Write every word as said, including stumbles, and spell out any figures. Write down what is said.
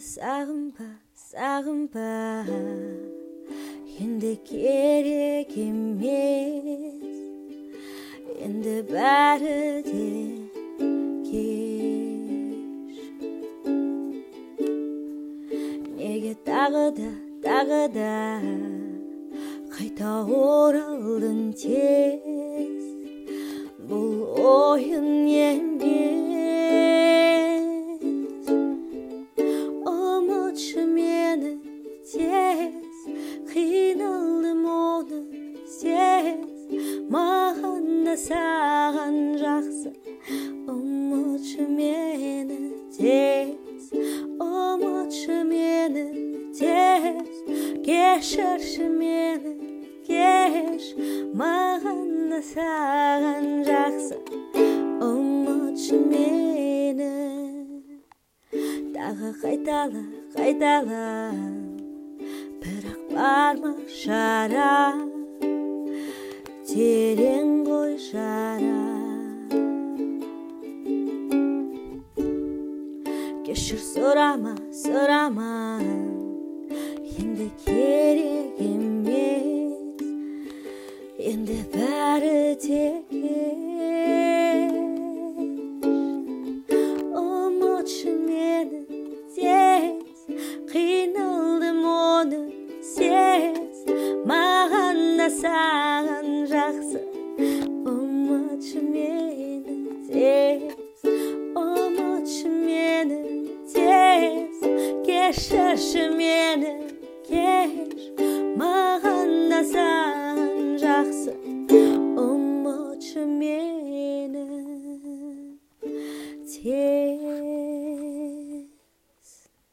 sarımpa, sarımpa. Şimdi gerek emez. Şimdi bari de geç. Nege dağı da, dağı da Kayta oraldın tez. Bu oyun yenmez. Саған жақсы ұмытшы мені тез, ұмытшы мені тез, кешірші мені кеш, маған да саған жақсы ұмытшы мені. Тағы қайтала, қайтала, бірақ бар ма шара? Терең ғой жара. Кешір сұрама, сұрама, енді керек емес. Енді бәрі де кеш. Ұмытшы мені тез, қиналдым оны сез. Маған да саған жақсы ұмытшы мені тез, ұмытшы мені тез, кешірші мені кеш, маған да саған жақсы ұмытшы мені.